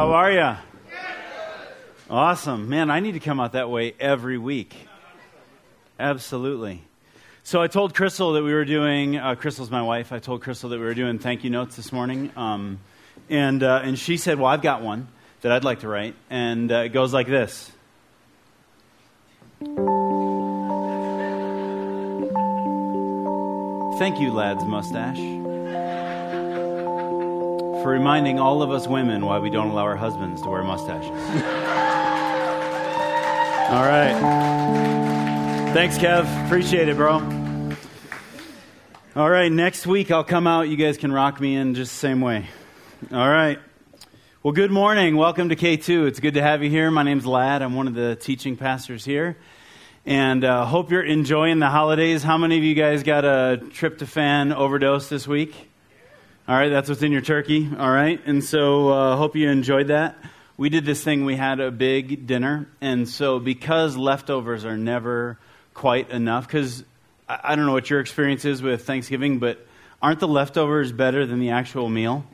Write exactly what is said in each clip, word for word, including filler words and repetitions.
How are you? Awesome. Man, I need to come out that way every week. Absolutely. So I told Crystal that we were doing, uh, Crystal's my wife, I told Crystal that we were doing thank you notes this morning. Um, and uh, and she said, well, I've got one that I'd like to write. And uh, it goes like this. Thank you, Lad's mustache, for reminding all of us women why we don't allow our husbands to wear mustaches. All right. Thanks, Kev. Appreciate it, bro. All right, next week I'll come out. You guys can rock me in just the same way. All right. Well, good morning. Welcome to K two. It's good to have you here. My name's Lad. I'm one of the teaching pastors here. And uh, hope you're enjoying the holidays. How many of you guys got a tryptophan overdose this week? All right, that's what's in your turkey, all right? And so I uh, hope you enjoyed that. We did this thing, we had a big dinner, and so because leftovers are never quite enough, because I, I don't know what your experience is with Thanksgiving, but aren't the leftovers better than the actual meal?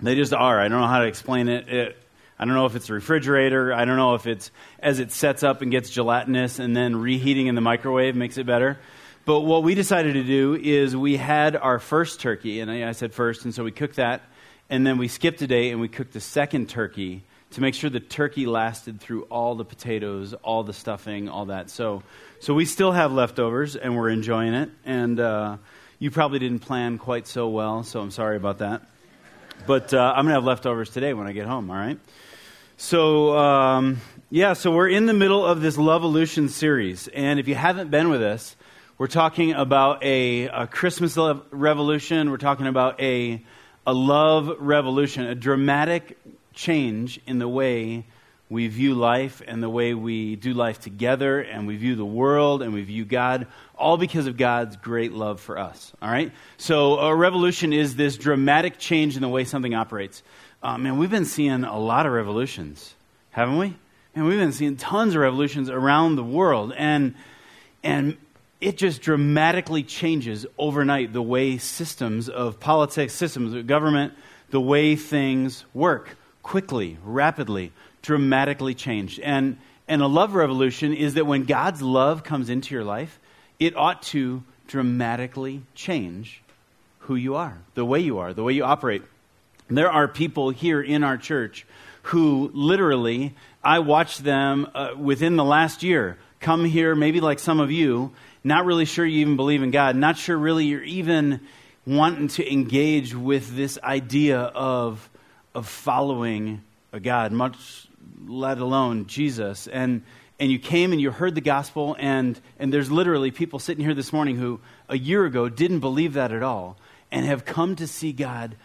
They just are. I don't know how to explain it. it I don't know if it's the refrigerator. I don't know if it's as it sets up and gets gelatinous and then reheating in the microwave makes it better. But what we decided to do is we had our first turkey, and I, I said first, and so we cooked that, and then we skipped a day and we cooked the second turkey to make sure the turkey lasted through all the potatoes, all the stuffing, all that. So so we still have leftovers, and we're enjoying it, and uh, you probably didn't plan quite so well, so I'm sorry about that. But uh, I'm going to have leftovers today when I get home, all right? So, um, yeah, so we're in the middle of this Lovevolution series, and if you haven't been with us, we're talking about a, a Christmas revolution. We're talking about a, a love revolution, a dramatic change in the way we view life and the way we do life together, and we view the world and we view God, all because of God's great love for us, all right? So a revolution is this dramatic change in the way something operates. Uh, man, we've been seeing a lot of revolutions, haven't we? And we've been seeing tons of revolutions around the world, and and... it just dramatically changes overnight the way systems of politics, systems of government, the way things work quickly, rapidly, dramatically changed. And and a love revolution is that when God's love comes into your life, it ought to dramatically change who you are, the way you are, the way you operate. And there are people here in our church who literally, I watched them uh, within the last year come here, maybe like some of you, not really sure you even believe in God, not sure really you're even wanting to engage with this idea of of following a God, much let alone Jesus. And and you came and you heard the gospel, and and there's literally people sitting here this morning who a year ago didn't believe that at all and have come to see God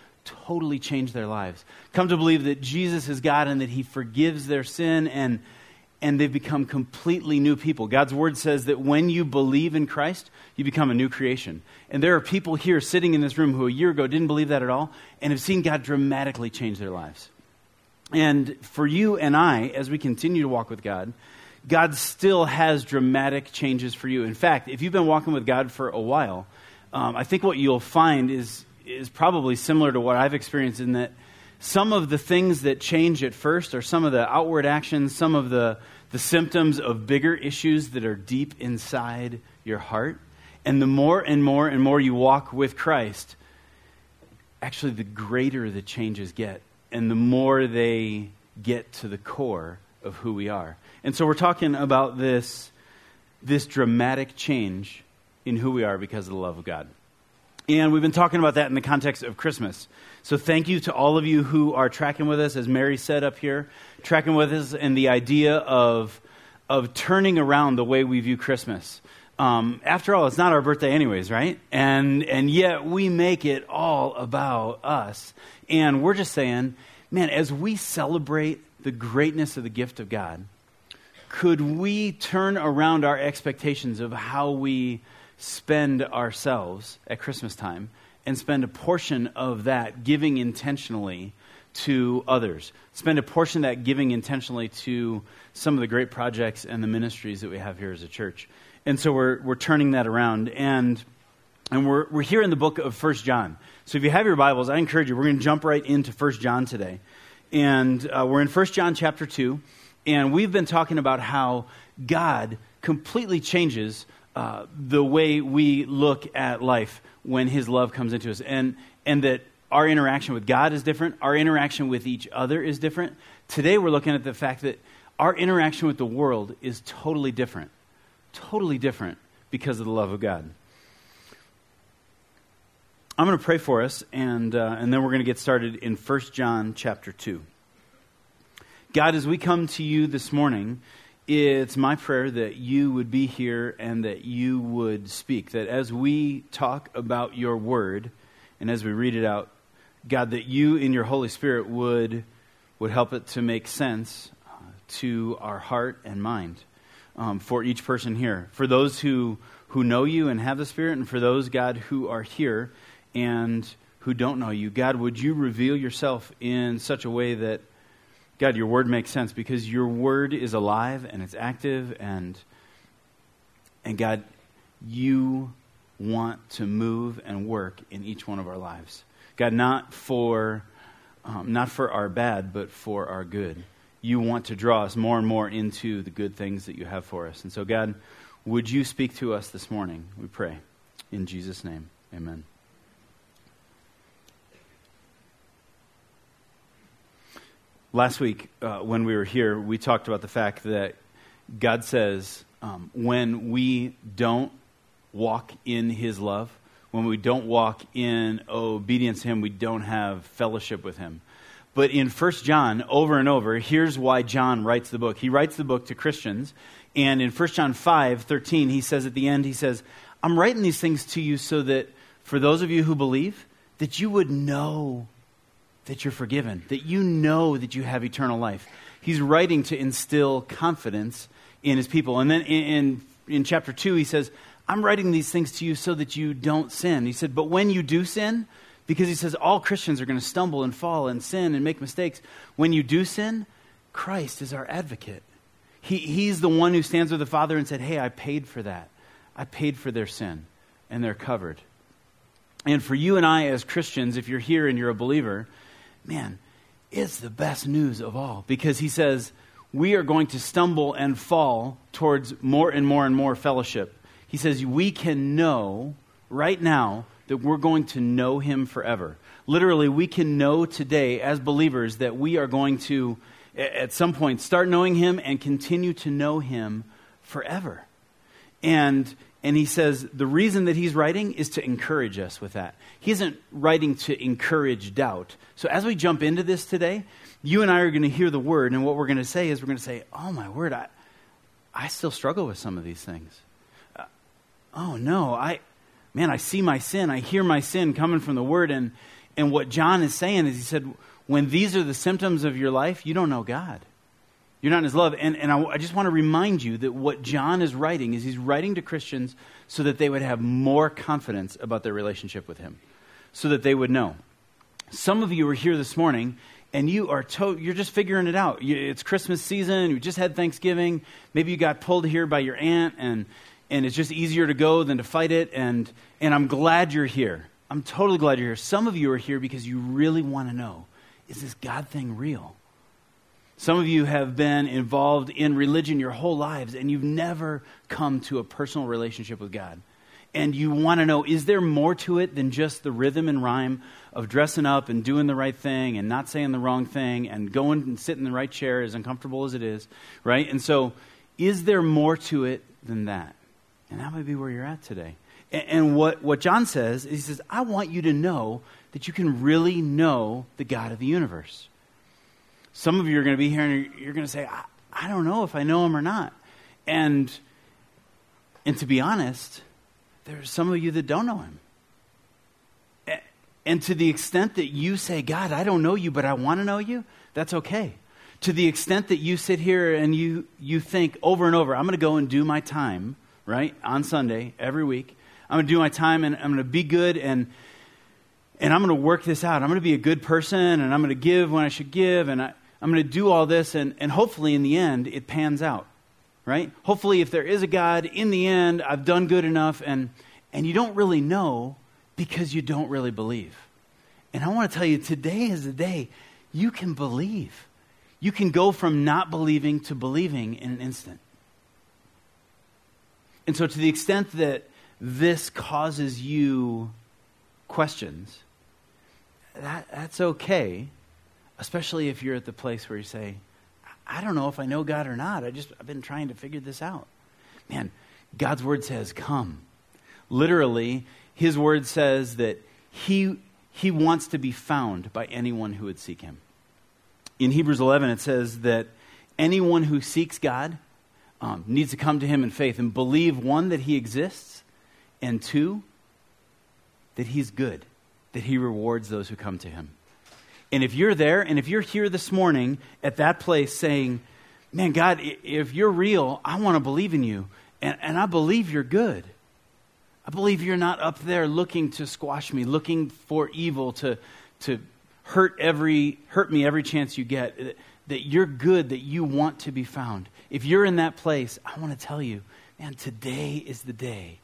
totally change their lives, come to believe that Jesus is God and that he forgives their sin, and and they've become completely new people. God's word says that when you believe in Christ, you become a new creation. And there are people here sitting in this room who a year ago didn't believe that at all and have seen God dramatically change their lives. And for you and I, as we continue to walk with God, God still has dramatic changes for you. In fact, if you've been walking with God for a while, um, I think what you'll find is is probably similar to what I've experienced, in that some of the things that change at first are some of the outward actions, some of the, the symptoms of bigger issues that are deep inside your heart. And the more and more and more you walk with Christ, actually the greater the changes get and the more they get to the core of who we are. And so we're talking about this, this dramatic change in who we are because of the love of God. And we've been talking about that in the context of Christmas. So thank you to all of you who are tracking with us, as Mary said up here, tracking with us in the idea of of turning around the way we view Christmas. Um, after all, it's not our birthday anyways, right? And and yet we make it all about us. And we're just saying, man, as we celebrate the greatness of the gift of God, could we turn around our expectations of how we spend ourselves at Christmas time and spend a portion of that giving intentionally to others. Spend a portion of that giving intentionally to some of the great projects and the ministries that we have here as a church. And so we're we're turning that around, and and we're we're here in the book of First John. So if you have your Bibles, I encourage you, we're going to jump right into First John today. and uh, we're in First John chapter two, and we've been talking about how God completely changes uh, the way we look at life when his love comes into us, and and that our interaction with God is different, our interaction with each other is different. Today we're looking at the fact that our interaction with the world is totally different, totally different because of the love of God. I'm going to pray for us, and uh, and then we're going to get started in First John chapter two. God, as we come to you this morning, it's my prayer that you would be here and that you would speak, that as we talk about your word and as we read it out, God, that you in your Holy Spirit would would help it to make sense uh, to our heart and mind um, for each person here, for those who, who know you and have the Spirit, and for those, God, who are here and who don't know you. God, would you reveal yourself in such a way that, God, your word makes sense, because your word is alive and it's active, and and God, you want to move and work in each one of our lives. God, not for um, not for our bad, but for our good. You want to draw us more and more into the good things that you have for us. And so, God, would you speak to us this morning, we pray. In Jesus' name, amen. Last week, uh, when we were here, we talked about the fact that God says um, when we don't walk in his love, when we don't walk in obedience to him, we don't have fellowship with him. But in First John, over and over, here's why John writes the book. He writes the book to Christians, and in First John five thirteen, he says at the end, he says, I'm writing these things to you so that for those of you who believe, that you would know that you're forgiven, that you know that you have eternal life. He's writing to instill confidence in his people. And then in, in, in chapter two, he says, I'm writing these things to you so that you don't sin. He said, but when you do sin, because he says all Christians are going to stumble and fall and sin and make mistakes. When you do sin, Christ is our advocate. He, he's the one who stands with the Father and said, hey, I paid for that. I paid for their sin, and they're covered. And for you and I as Christians, if you're here and you're a believer, man, it's the best news of all, because he says we are going to stumble and fall towards more and more and more fellowship. He says we can know right now that we're going to know him forever. Literally, we can know today as believers that we are going to, at some point, start knowing him and continue to know him forever. And And he says the reason that he's writing is to encourage us with that. He isn't writing to encourage doubt. So as we jump into this today, you and I are going to hear the word, and what we're going to say is we're going to say, oh my word, I I still struggle with some of these things. Uh, oh no, I man, I see my sin. I hear my sin coming from the word. And, and what John is saying is he said, when these are the symptoms of your life, you don't know God. You're not in his love. And, and I, I just want to remind you that what John is writing is he's writing to Christians so that they would have more confidence about their relationship with him, so that they would know. Some of you are here this morning, and you are to, you're just figuring it out. You, it's Christmas season. You just had Thanksgiving. Maybe you got pulled here by your aunt, and, and it's just easier to go than to fight it. And, and I'm glad you're here. I'm totally glad you're here. Some of you are here because you really want to know, is this God thing real? Some of you have been involved in religion your whole lives, and you've never come to a personal relationship with God. And you want to know, is there more to it than just the rhythm and rhyme of dressing up and doing the right thing and not saying the wrong thing and going and sitting in the right chair, as uncomfortable as it is, right? And so, is there more to it than that? And that might be where you're at today. And, and what, what John says is he says, I want you to know that you can really know the God of the universe. Some of you are going to be here and you're going to say, I, I don't know if I know him or not. And and to be honest, there's some of you that don't know him. And to the extent that you say, God, I don't know you, but I want to know you, that's okay. To the extent that you sit here and you, you think over and over, I'm going to go and do my time, right, on Sunday every week. I'm going to do my time and I'm going to be good and and I'm going to work this out. I'm going to be a good person, and I'm going to give when I should give, and I, I'm going to do all this, and, and hopefully in the end, it pans out, right? Hopefully if there is a God, in the end, I've done good enough, and, and you don't really know because you don't really believe. And I want to tell you, today is the day you can believe. You can go from not believing to believing in an instant. And so to the extent that this causes you questions, that, that's okay, especially if you're at the place where you say, I don't know if I know God or not. I just, I've been trying to figure this out. Man, God's word says, come. Literally, his word says that he, he wants to be found by anyone who would seek him. In Hebrews eleven, it says that anyone who seeks God um, needs to come to him in faith and believe, one, that he exists, and two, that he's good, that he rewards those who come to him. And if you're there, and if you're here this morning at that place saying, man, God, if you're real, I want to believe in you, and, and I believe you're good. I believe you're not up there looking to squash me, looking for evil to... to Hurt every hurt me every chance you get, that you're good, that you want to be found. If you're in that place, I want to tell you, man, today is the day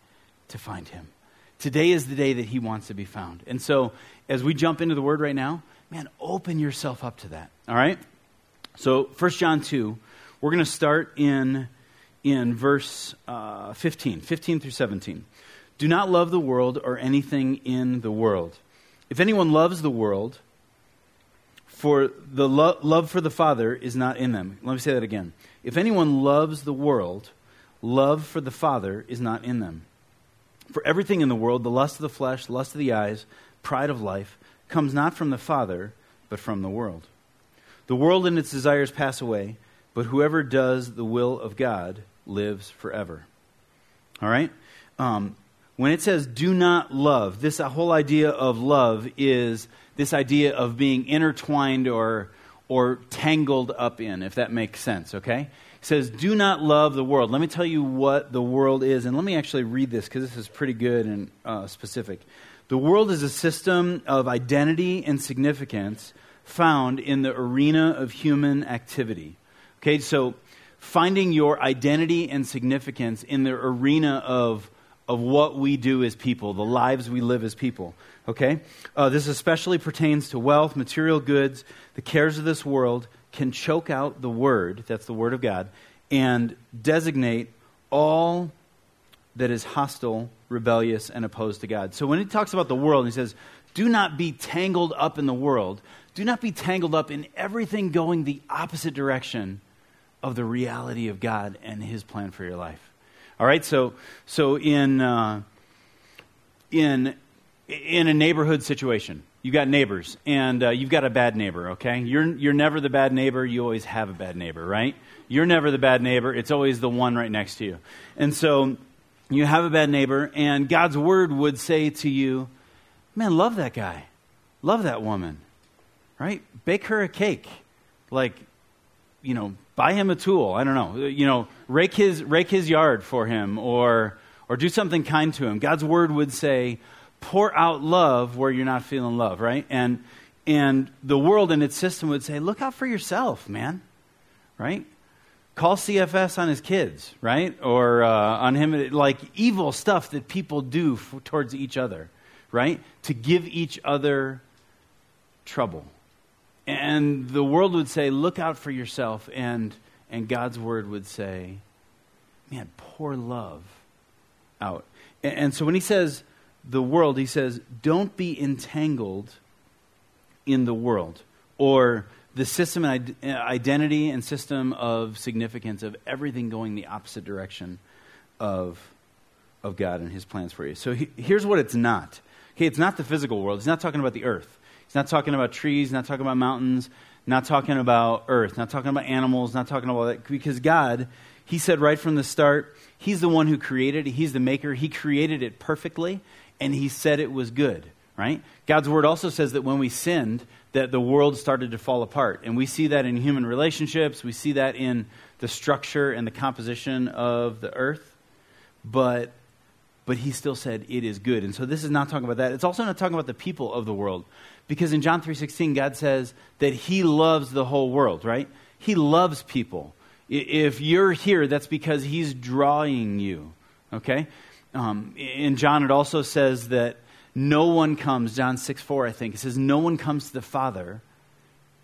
to find him. Today is the day that he wants to be found. And so as we jump into the word right now, man, open yourself up to that, all right? So First John two, we're going to start in, in verse uh, fifteen, fifteen through seventeen. Do not love the world or anything in the world. If anyone loves the world... For the lo- love for the Father is not in them. Let me say that again. If anyone loves the world, love for the Father is not in them. For everything in the world, the lust of the flesh, lust of the eyes, pride of life, comes not from the Father, but from the world. The world and its desires pass away, but whoever does the will of God lives forever. All right? Um, when it says do not love, this whole idea of love is... this idea of being intertwined or or tangled up in, if that makes sense, okay? It says, do not love the world. Let me tell you what the world is, and let me actually read this because this is pretty good and uh, specific. The world is a system of identity and significance found in the arena of human activity. Okay, so finding your identity and significance in the arena of of what we do as people, the lives we live as people, okay? Uh, this especially pertains to wealth, material goods. The cares of this world can choke out the word, that's the word of God, and designate all that is hostile, rebellious, and opposed to God. So when he talks about the world, he says, do not be tangled up in the world. Do not be tangled up in everything going the opposite direction of the reality of God and his plan for your life. All right, so so in uh, in in a neighborhood situation, you've got neighbors, and uh, you've got a bad neighbor. Okay, you're you're never the bad neighbor; you always have a bad neighbor, right? You're never the bad neighbor; it's always the one right next to you. And so you have a bad neighbor, and God's word would say to you, "Man, love that guy, love that woman, right? Bake her a cake, like, you know." Buy him a tool. I don't know. You know, rake his rake his yard for him, or or do something kind to him. God's word would say, pour out love where you're not feeling love, right? And and the world and its system would say, look out for yourself, man, right? Call C F S on his kids, right? Or uh, on him, like evil stuff that people do f- towards each other, right? To give each other trouble. And the world would say, look out for yourself. And and God's word would say, man, pour love out. And, and so when he says the world, he says, don't be entangled in the world or the system and identity and system of significance of everything going the opposite direction of, of God and his plans for you. So he, here's what it's not. Okay, it's not the physical world. He's not talking about the earth. He's not talking about trees, not talking about mountains, not talking about earth, not talking about animals, not talking about all that. Because God, he said right from the start, he's the one who created it. He's the maker. He created it perfectly, and he said it was good, right? God's word also says that when we sinned, that the world started to fall apart. And we see that in human relationships. We see that in the structure and the composition of the earth. But but he still said it is good. And so this is not talking about that. It's also not talking about the people of the world. Because in John three sixteen, God says that he loves the whole world, right? He loves people. If you're here, that's because he's drawing you, okay? Um, in John, it also says that no one comes, John six four, I think, it says no one comes to the Father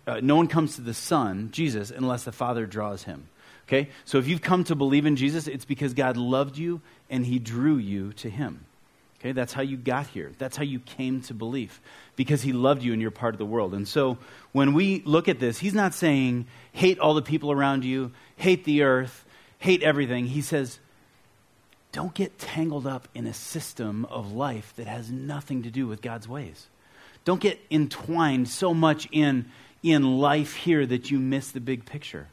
uh, no one comes to the Son, Jesus, unless the Father draws him. Okay? So if you've come to believe in Jesus, it's because God loved you and he drew you to him. Okay? That's how you got here. That's how you came to belief, because he loved you and you're part of the world. And so when we look at this, he's not saying hate all the people around you, hate the earth, hate everything. He says, don't get tangled up in a system of life that has nothing to do with God's ways. Don't get entwined so much in, in life here that you miss the big picture.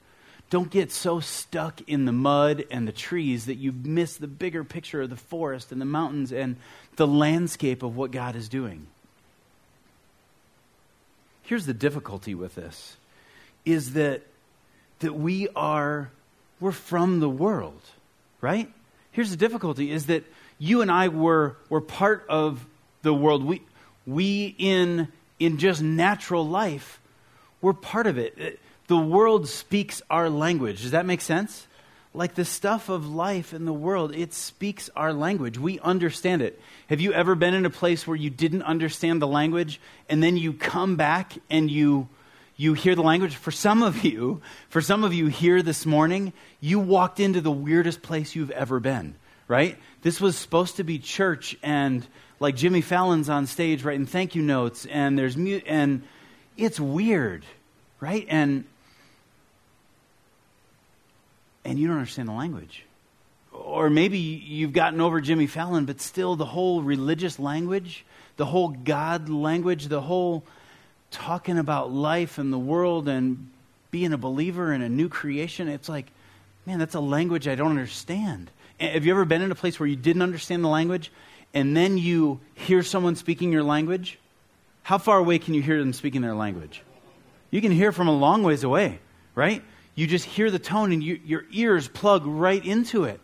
Don't get so stuck in the mud and the trees that you miss the bigger picture of the forest and the mountains and the landscape of what God is doing. Here's the difficulty with this, is that, that we are, we're from the world, right? Here's the difficulty, is that you and I were were part of the world. We we in in just natural life, we're part of it. The world speaks our language. Does that make sense? Like the stuff of life in the world, it speaks our language. We understand it. Have you ever been in a place where you didn't understand the language and then you come back and you You hear the language? For some of you, for some of you here this morning, you walked into the weirdest place you've ever been, right? This was supposed to be church, and like Jimmy Fallon's on stage writing thank you notes, and there's mute, and it's weird, right? And and you don't understand the language. Or maybe you've gotten over Jimmy Fallon, but still the whole religious language, the whole God language, the whole talking about life and the world and being a believer and a new creation, it's like, man, that's a language I don't understand. Have you ever been in a place where you didn't understand the language and then you hear someone speaking your language? How far away can you hear them speaking their language? You can hear from a long ways away, right? You just hear the tone and you, your ears plug right into it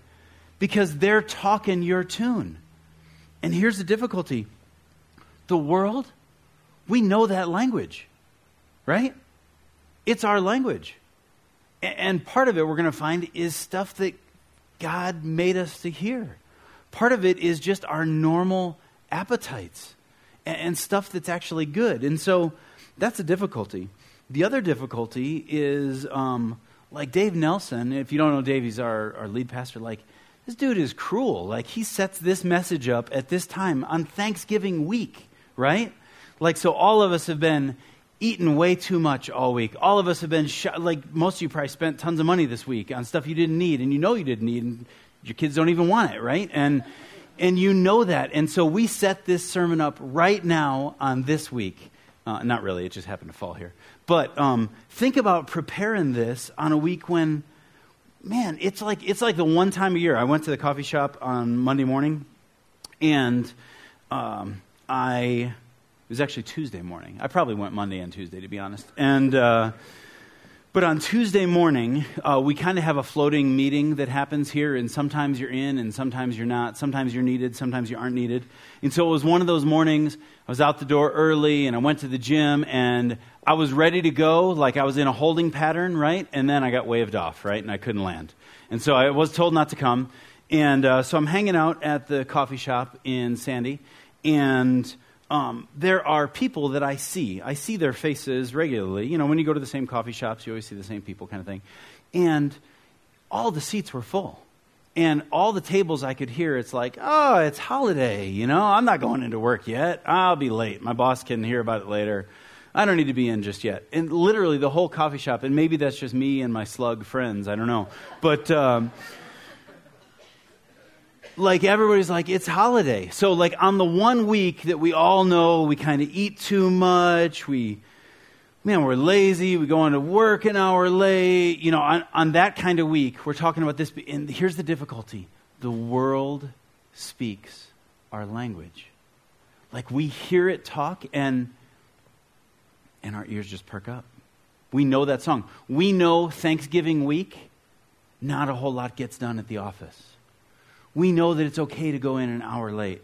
because they're talking your tune. And here's the difficulty. The world, we know that language, right? It's our language. And part of it we're going to find is stuff that God made us to hear. Part of it is just our normal appetites and stuff that's actually good. And so that's a difficulty. The other difficulty is um, like Dave Nelson. If you don't know Dave, he's our, our lead pastor. Like, this dude is cruel. Like, he sets this message up at this time on Thanksgiving week, right? Like, so all of us have been eating way too much all week. All of us have been, sh- like, most of you probably spent tons of money this week on stuff you didn't need, and you know you didn't need, and your kids don't even want it, right? And and you know that. And so we set this sermon up right now on this week. Uh, not really, it just happened to fall here. But um, think about preparing this on a week when, man, it's like it's like the one time a year. I went to the coffee shop on Monday morning, and um, I... It was actually Tuesday morning. I probably went Monday and Tuesday, to be honest. And uh, but on Tuesday morning, uh, we kind of have a floating meeting that happens here, and sometimes you're in, and sometimes you're not. Sometimes you're needed, sometimes you aren't needed. And so it was one of those mornings. I was out the door early, and I went to the gym, and I was ready to go. Like, I was in a holding pattern, right? And then I got waved off, right? And I couldn't land. And so I was told not to come. And uh, so I'm hanging out at the coffee shop in Sandy, and Um, there are people that I see. I see their faces regularly. You know, when you go to the same coffee shops, you always see the same people kind of thing. And all the seats were full. And all the tables I could hear, it's like, oh, it's holiday, you know. I'm not going into work yet. I'll be late. My boss can hear about it later. I don't need to be in just yet. And literally the whole coffee shop, and maybe that's just me and my slug friends. I don't know. But Um, like, everybody's like, it's holiday. So, like, on the one week that we all know we kind of eat too much, we, man, we're lazy, we go into work an hour late, you know, on, on that kind of week, we're talking about this. And here's the difficulty. The world speaks our language. Like, we hear it talk, and and our ears just perk up. We know that song. We know Thanksgiving week, not a whole lot gets done at the office. We know that it's okay to go in an hour late.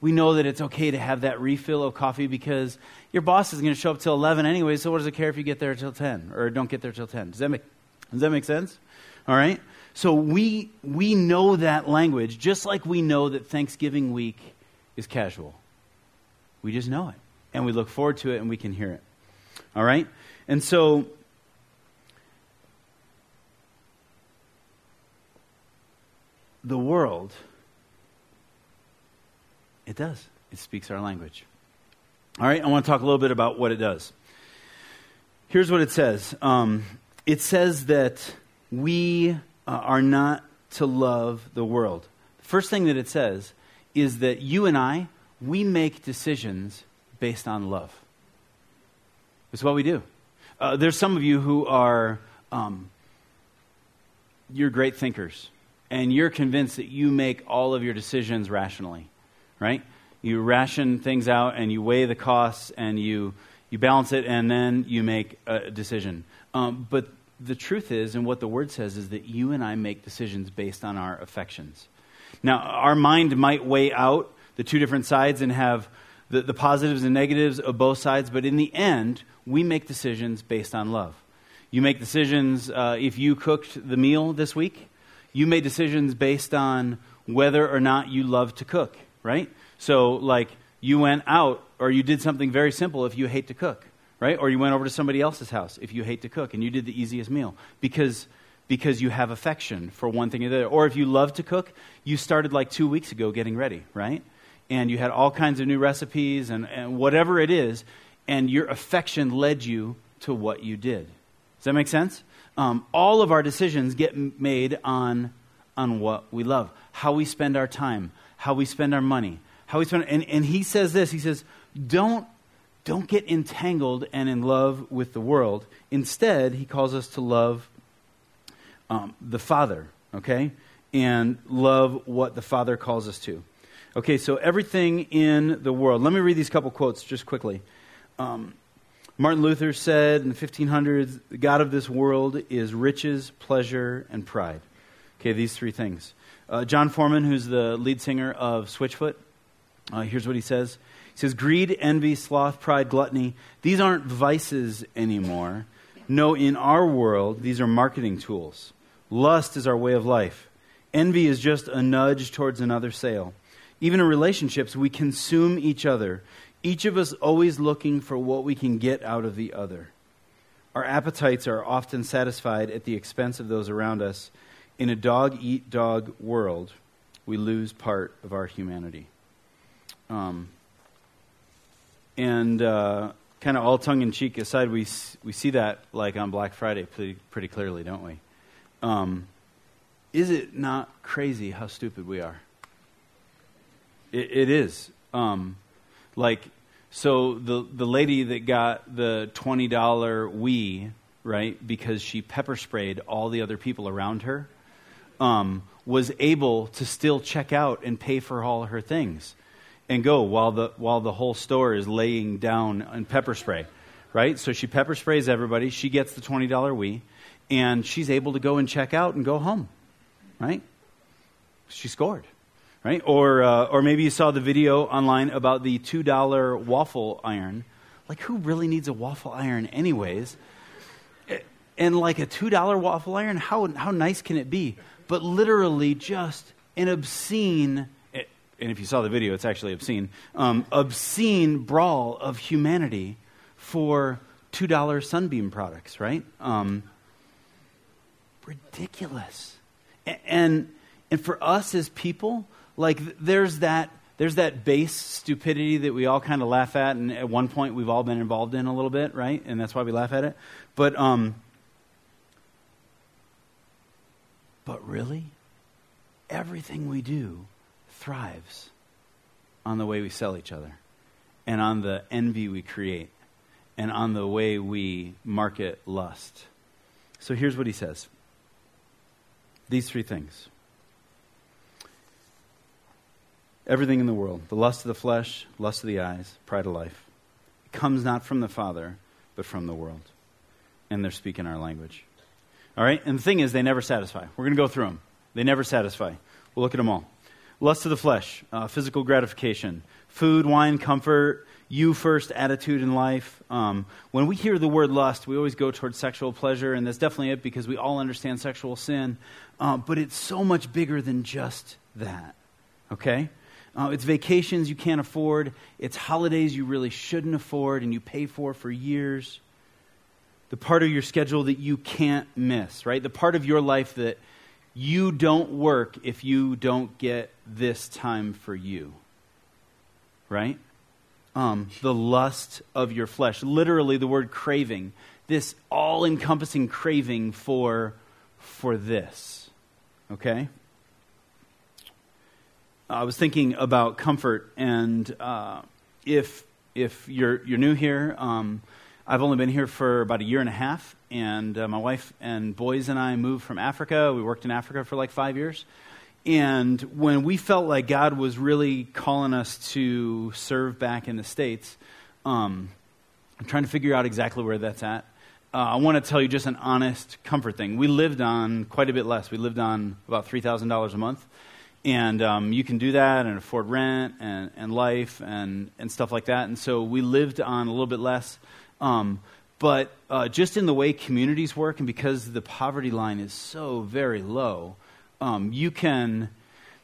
We know that it's okay to have that refill of coffee because your boss is going to show up till eleven anyway, so what does it care if you get there till ten or don't get there till ten? Does that make, does that make sense? All right? So we we know that language just like we know that Thanksgiving week is casual. We just know it, and we look forward to it, and we can hear it. All right? And so the world, it does. It speaks our language. All right? I want to talk a little bit about what it does. Here's what it says. Um, it says that we uh, are not to love the world. The first thing that it says is that you and I, we make decisions based on love. It's what we do. Uh, there's some of you who are, um, you're great thinkers, and you're convinced that you make all of your decisions rationally, right? You ration things out, and you weigh the costs, and you you balance it, and then you make a decision. Um, but the truth is, and what the Word says, is that you and I make decisions based on our affections. Now, our mind might weigh out the two different sides and have the, the positives and negatives of both sides, but in the end, we make decisions based on love. You make decisions, uh, if you cooked the meal this week, you made decisions based on whether or not you love to cook, right? So, like, you went out or you did something very simple if you hate to cook, right? Or you went over to somebody else's house if you hate to cook and you did the easiest meal because because you have affection for one thing or the other. Or if you love to cook, you started like two weeks ago getting ready, right? And you had all kinds of new recipes and, and whatever it is, and your affection led you to what you did. Does that make sense? Um, all of our decisions get made on on what we love, how we spend our time, how we spend our money, how we spend. And, and he says this. He says, "Don't don't get entangled and in love with the world. Instead, he calls us to love um, the Father, okay, and love what the Father calls us to." Okay, so everything in the world. Let me read these couple quotes just quickly. Um, Martin Luther said in the fifteen hundreds, the God of this world is riches, pleasure, and pride. Okay, these three things. Uh, John Foreman, who's the lead singer of Switchfoot, uh, here's what he says. He says, greed, envy, sloth, pride, gluttony, these aren't vices anymore. No, in our world, these are marketing tools. Lust is our way of life. Envy is just a nudge towards another sale. Even in relationships, we consume each other, each of us always looking for what we can get out of the other. Our appetites are often satisfied at the expense of those around us. In a dog-eat-dog world, we lose part of our humanity. Um, and uh, kind of all tongue-in-cheek aside, we we see that like on Black Friday pretty, pretty clearly, don't we? Um, is it not crazy how stupid we are? It, it is. Um, like, so the the lady that got the twenty dollar Wii, right, because she pepper sprayed all the other people around her, um, was able to still check out and pay for all her things and go while the while the whole store is laying down on pepper spray, right? So she pepper sprays everybody. She gets the twenty dollar Wii, and she's able to go and check out and go home, right? She scored. Right? Or uh, or maybe you saw the video online about the two dollar waffle iron. Like, who really needs a waffle iron anyways? And like a two dollar waffle iron, how how nice can it be? But literally just an obscene, and if you saw the video, it's actually obscene, um, obscene brawl of humanity for two dollar Sunbeam products, right? Um, ridiculous. And and for us as people, like there's that there's that base stupidity that we all kind of laugh at, and at one point we've all been involved in a little bit, right? And that's why we laugh at it. But um, but really, everything we do thrives on the way we sell each other, and on the envy we create, and on the way we market lust. So here's what he says. These three things. Everything in the world, the lust of the flesh, lust of the eyes, pride of life, comes not from the Father, but from the world. And they're speaking our language. All right? And the thing is, they never satisfy. We're going to go through them. They never satisfy. We'll look at them all. Lust of the flesh, uh, physical gratification, food, wine, comfort, you first attitude in life. Um, when we hear the word lust, we always go towards sexual pleasure, and that's definitely it because we all understand sexual sin. Uh, but it's so much bigger than just that. Okay? Uh, it's vacations you can't afford. It's holidays you really shouldn't afford and you pay for for years. the part of your schedule that you can't miss, right? The part of your life that you don't work if you don't get this time for you, right? Um, the lust of your flesh. Literally, the word craving. This all-encompassing craving for, for this, okay? I was thinking about comfort, and uh, if if you're you're new here, um, I've only been here for about a year and a half, and uh, my wife and boys and I moved from Africa. We worked in Africa for like five years, and when we felt like God was really calling us to serve back in the States, um, I'm trying to figure out exactly where that's at. Uh, I want to tell you just an honest comfort thing. We lived on quite a bit less. We lived on about three thousand dollars a month. And um, you can do that and afford rent and, and life and, and stuff like that. And so we lived on a little bit less. Um, but uh, just in the way communities work, and because the poverty line is so very low, um, you can,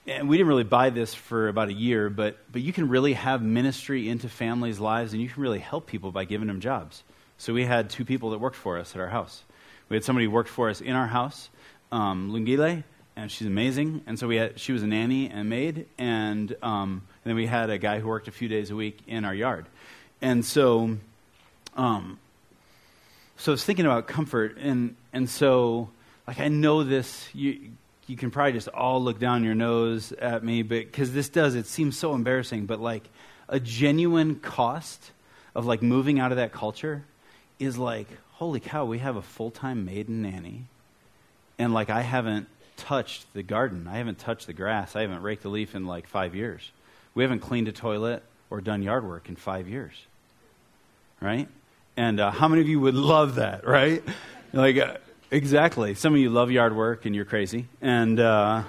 and we didn't really buy this for about a year, but, but you can really have ministry into families' lives, and you can really help people by giving them jobs. So we had two people that worked for us at our house. We had somebody who worked for us in our house, um, Lungile. And she's amazing. And so we had, she was a nanny and maid. And, um, and then we had a guy who worked a few days a week in our yard. And so um, so I was thinking about comfort. And and so, like, I know this. You you can probably just all look down your nose at me, but because this does, it seems so embarrassing. But, like, a genuine cost of, like, moving out of that culture is, like, holy cow, we have a full-time maid and nanny. And, like, I haven't touched the garden. I haven't touched the grass. I haven't raked a leaf in like five years. We haven't cleaned a toilet or done yard work in five years, right? And uh, how many of you would love that, right? Like, uh, exactly. Some of you love yard work and you're crazy. And uh,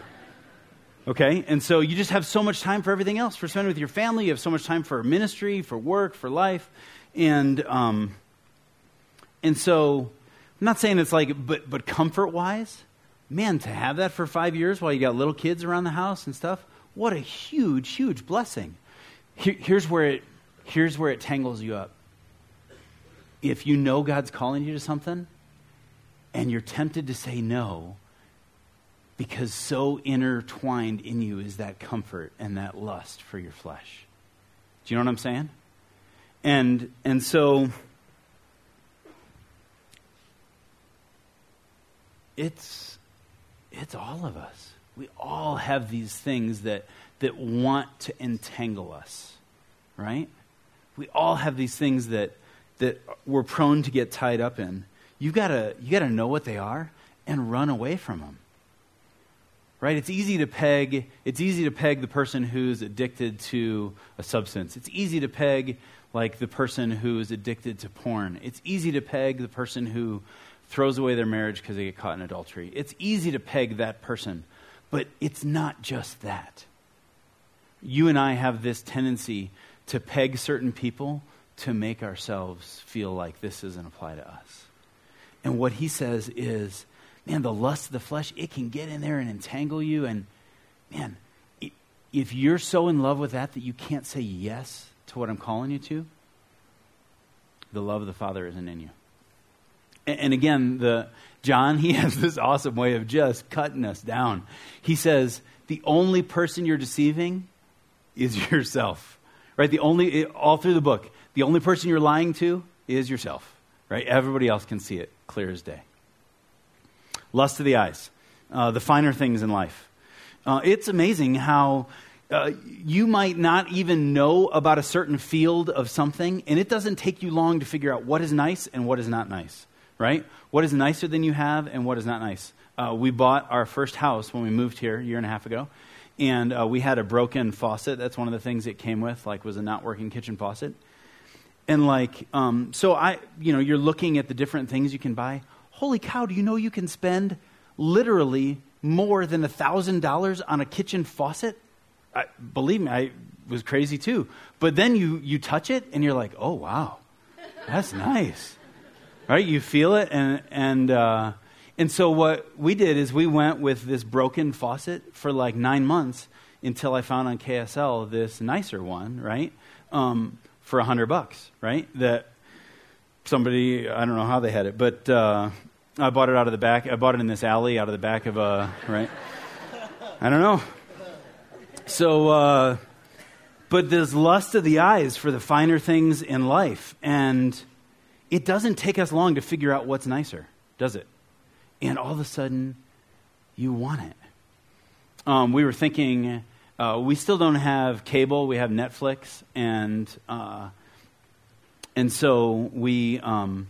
okay, and so you just have so much time for everything else, for spending with your family. You have so much time for ministry, for work, for life, and um, and so I'm not saying it's like, but but comfort wise. Man, to have that for five years while you got little kids around the house and stuff, what a huge, huge blessing. Here, here's where it, here's where it tangles you up. If you know God's calling you to something and you're tempted to say no because so intertwined in you is that comfort and that lust for your flesh. Do you know what I'm saying? And and so it's... It's all of us. We all have these things that that want to entangle us, right? We all have these things that that we're prone to get tied up in. You've got to you got to know what they are and run away from them, right? It's easy to peg. It's easy to peg the person who's addicted to a substance. It's easy to peg like the person who's addicted to porn. It's easy to peg the person who throws away their marriage because they get caught in adultery. It's easy to peg that person, but it's not just that. You and I have this tendency to peg certain people to make ourselves feel like this doesn't apply to us. And what he says is, man, the lust of the flesh, it can get in there and entangle you. And man, it, if you're so in love with that that you can't say yes to what I'm calling you to, the love of the Father isn't in you. And again, the John, he has this awesome way of just cutting us down. He says, the only person you're deceiving is yourself, right? The only, all through the book, the only person you're lying to is yourself, right? Everybody else can see it clear as day. Lust of the eyes, uh, the finer things in life. Uh, it's amazing how uh, you might not even know about a certain field of something, and it doesn't take you long to figure out what is nice and what is not nice. Right? What is nicer than you have and what is not nice? Uh, we bought our first house when we moved here a year and a half ago, and uh, we had a broken faucet. That's one of the things it came with, like, was a not working kitchen faucet. And like, um, so I, you know, you're looking at the different things you can buy. Holy cow, do you know you can spend literally more than one thousand dollars on a kitchen faucet? I, believe me, I was crazy too. But then you, you touch it and you're like, oh, wow, that's nice. Right, you feel it, and and uh, and so what we did is we went with this broken faucet for like nine months until I found on K S L this nicer one, right? Um, for a hundred bucks, right? That somebody, I don't know how they had it, but uh, I bought it out of the back. I bought it in this alley out of the back of a, right? I don't know. So, uh, but there's lust of the eyes for the finer things in life. And it doesn't take us long to figure out what's nicer, does it? And all of a sudden, you want it. Um, we were thinking, uh, we still don't have cable. We have Netflix. And uh, and so we um,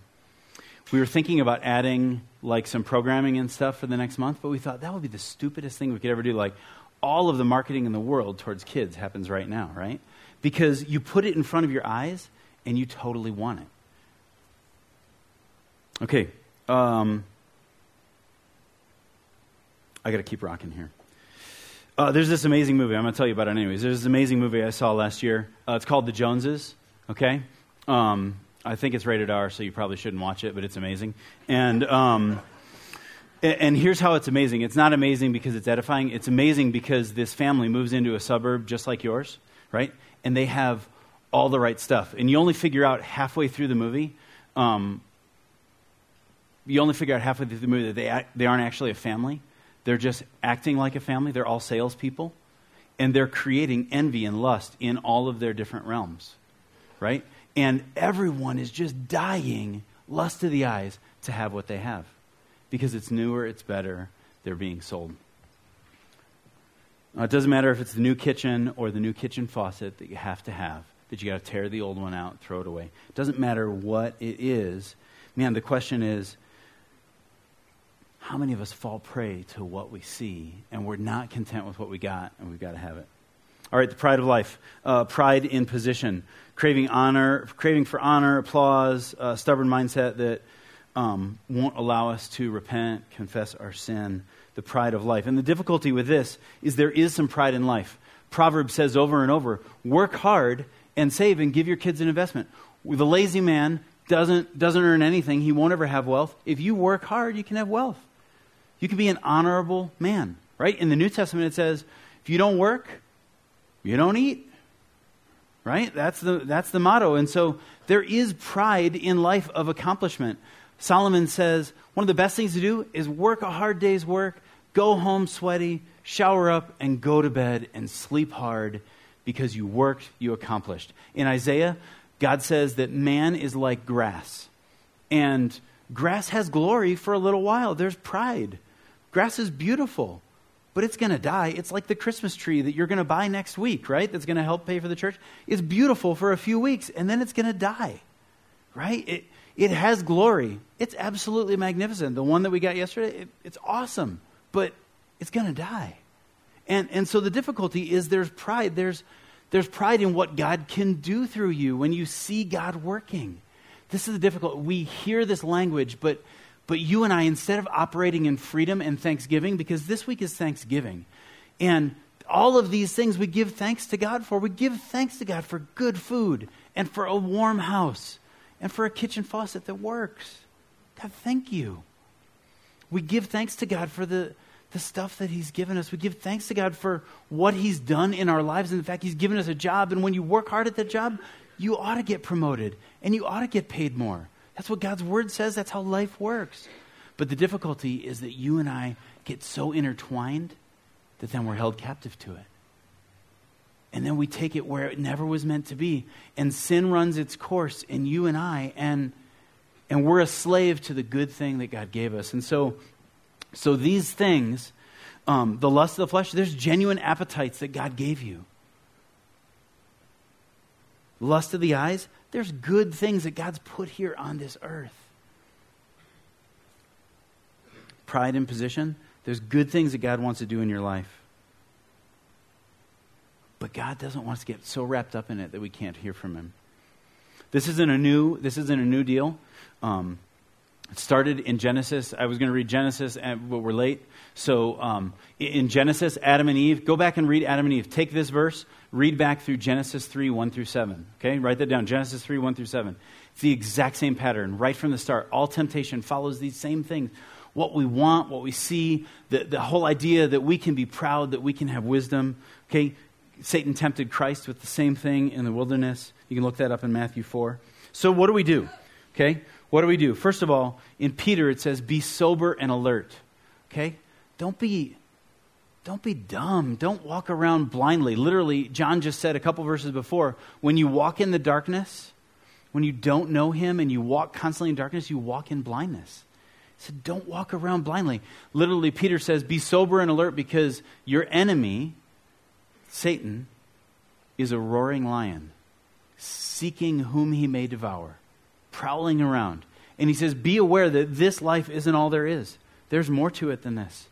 we were thinking about adding like some programming and stuff for the next month. But we thought that would be the stupidest thing we could ever do. Like all of the marketing in the world towards kids happens right now, right? Because you put it in front of your eyes and you totally want it. Okay. Um, I got to keep rocking here. Uh, there's this amazing movie. I'm going to tell you about it anyways. There's this amazing movie I saw last year. Uh, it's called The Joneses, okay? Um, I think it's rated R, so you probably shouldn't watch it, but it's amazing. And um, and here's how it's amazing. It's not amazing because it's edifying. It's amazing because this family moves into a suburb just like yours, right? And they have all the right stuff. And you only figure out halfway through the movie, um, you only figure out halfway through the movie that they they aren't actually a family. They're just acting like a family. They're all salespeople. And they're creating envy and lust in all of their different realms, right? And everyone is just dying, lust of the eyes, to have what they have. Because it's newer, it's better, they're being sold. Now, it doesn't matter if it's the new kitchen or the new kitchen faucet that you have to have, that you got to tear the old one out, throw it away. It doesn't matter what it is. Man, the question is, how many of us fall prey to what we see and we're not content with what we got and we've got to have it? All right, the pride of life, uh, pride in position, craving honor, craving for honor, applause, uh, stubborn mindset that um, won't allow us to repent, confess our sin, the pride of life. And the difficulty with this is there is some pride in life. Proverbs says over and over, work hard and save and give your kids an investment. The lazy man doesn't, doesn't earn anything. He won't ever have wealth. If you work hard, you can have wealth. You can be an honorable man, right? In the New Testament, it says, if you don't work, you don't eat, right? That's the that's the motto. And so there is pride in life of accomplishment. Solomon says, one of the best things to do is work a hard day's work, go home sweaty, shower up, and go to bed and sleep hard because you worked, you accomplished. In Isaiah, God says that man is like grass. And grass has glory for a little while. There's pride. Grass is beautiful, but it's going to die. It's like the Christmas tree that you're going to buy next week, right? That's going to help pay for the church. It's beautiful for a few weeks, and then it's going to die, right? It it has glory. It's absolutely magnificent. The one that we got yesterday, it, it's awesome, but it's going to die. And and so the difficulty is there's pride. There's there's pride in what God can do through you when you see God working. This is the difficult. We hear this language, but But you and I, instead of operating in freedom and thanksgiving, because this week is Thanksgiving, and all of these things we give thanks to God for. We give thanks to God for good food and for a warm house and for a kitchen faucet that works. God, thank you. We give thanks to God for the, the stuff that he's given us. We give thanks to God for what he's done in our lives. And in fact, he's given us a job. And when you work hard at that job, you ought to get promoted and you ought to get paid more. That's what God's word says. That's how life works. But the difficulty is that you and I get so intertwined that then we're held captive to it. And then we take it where it never was meant to be. And sin runs its course in you and I, and and we're a slave to the good thing that God gave us. And so, so these things, um, the lust of the flesh, there's genuine appetites that God gave you. Lust of the eyes, there's good things that God's put here on this earth. Pride in position, there's good things that God wants to do in your life. But God doesn't want us to get so wrapped up in it that we can't hear from him. This isn't a new, this isn't a new deal. Um, it started in Genesis. I was going to read Genesis, but we're late. So um, in Genesis, Adam and Eve, go back and read Adam and Eve. Take this verse. Read back through Genesis three, one through seven. Okay, write that down. Genesis three, one through seven. It's the exact same pattern right from the start. All temptation follows these same things. What we want, what we see, the, the whole idea that we can be proud, that we can have wisdom. Okay, Satan tempted Christ with the same thing in the wilderness. You can look that up in Matthew four. So what do we do? Okay? What do we do? First of all, in Peter it says, be sober and alert. Okay? Don't be, don't be dumb. Don't walk around blindly. Literally, John just said a couple verses before, when you walk in the darkness, when you don't know him and you walk constantly in darkness, you walk in blindness. He said, don't walk around blindly. Literally, Peter says, be sober and alert because your enemy, Satan, is a roaring lion, seeking whom he may devour, prowling around. And he says, be aware that this life isn't all there is. There's more to it than this.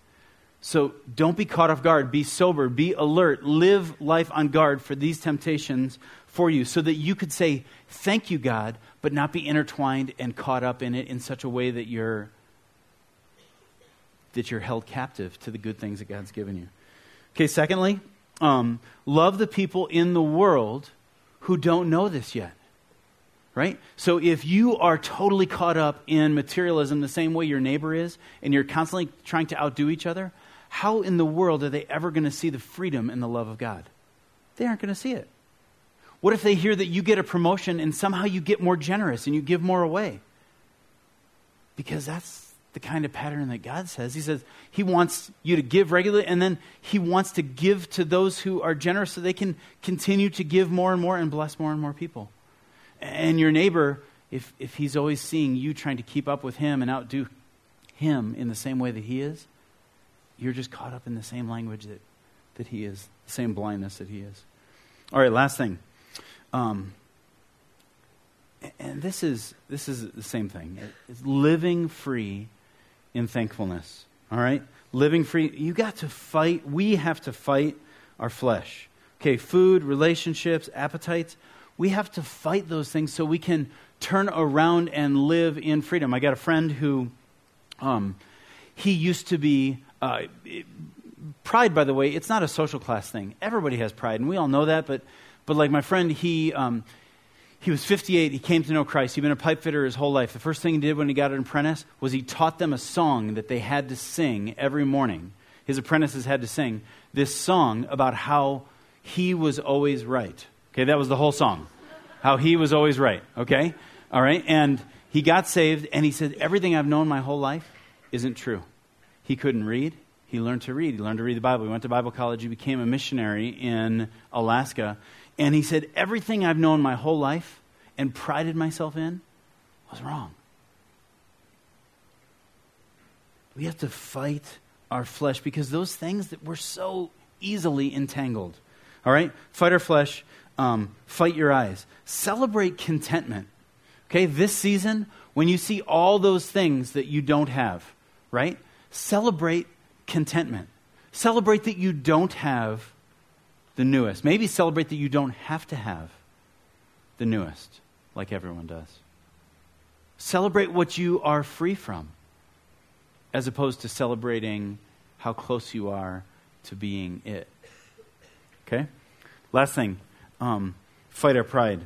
So don't be caught off guard. Be sober. Be alert. Live life on guard for these temptations for you so that you could say, thank you, God, but not be intertwined and caught up in it in such a way that you're that you're held captive to the good things that God's given you. Okay, secondly, um, love the people in the world who don't know this yet, right? So if you are totally caught up in materialism the same way your neighbor is, and you're constantly trying to outdo each other, how in the world are they ever going to see the freedom and the love of God? They aren't going to see it. What if they hear that you get a promotion and somehow you get more generous and you give more away? Because that's the kind of pattern that God says. He says he wants you to give regularly, and then he wants to give to those who are generous so they can continue to give more and more and bless more and more people. And your neighbor, if if he's always seeing you trying to keep up with him and outdo him in the same way that he is, you're just caught up in the same language that, that he is, the same blindness that he is. All right, last thing. Um, and this is this is the same thing. It's living free in thankfulness. All right? Living free. You got to fight. We have to fight our flesh. Okay, food, relationships, appetites. We have to fight those things so we can turn around and live in freedom. I got a friend who, um, he used to be, uh, pride, by the way, it's not a social class thing. Everybody has pride, and we all know that, but But like my friend, he um, he was fifty-eight. He came to know Christ. He'd been a pipe fitter his whole life. The first thing he did when he got an apprentice was he taught them a song that they had to sing every morning. His apprentices had to sing this song about how he was always right. Okay, that was the whole song. How he was always right. Okay? All right? And he got saved, and he said, everything I've known my whole life isn't true. He couldn't read. He learned to read. He learned to read the Bible. He went to Bible college. He became a missionary in Alaska. And he said, everything I've known my whole life and prided myself in was wrong. We have to fight our flesh because those things that we're so easily entangled. All right? Fight our flesh. Um, fight your eyes. Celebrate contentment. Okay? This season, when you see all those things that you don't have, right? Celebrate contentment. Celebrate that you don't have the newest. Maybe celebrate that you don't have to have the newest, like everyone does. Celebrate what you are free from, as opposed to celebrating how close you are to being it. Okay? Last thing, um, fight our pride.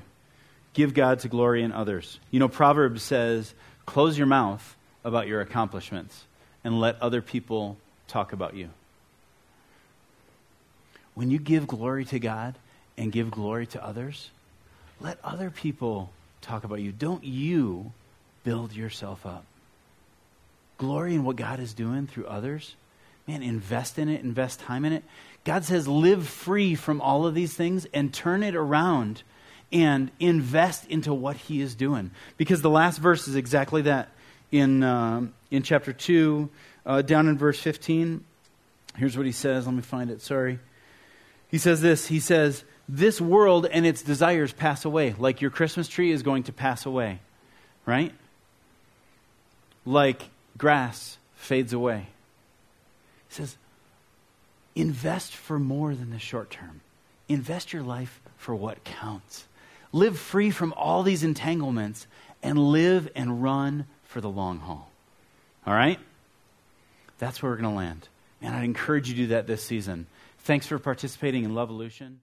Give God to glory in others. You know, Proverbs says, close your mouth about your accomplishments and let other people talk about you. When you give glory to God and give glory to others, let other people talk about you. Don't you build yourself up. Glory in what God is doing through others. Man, invest in it. Invest time in it. God says live free from all of these things and turn it around and invest into what he is doing. Because the last verse is exactly that. In, uh, in chapter two, uh, down in verse fifteen, here's what he says. Let me find it. Sorry. He says this, he says, this world and its desires pass away, like your Christmas tree is going to pass away, right? Like grass fades away. He says, invest for more than the short term. Invest your life for what counts. Live free from all these entanglements and live and run for the long haul. All right? That's where we're going to land. And I'd encourage you to do that this season. Thanks for participating in Lovevolution.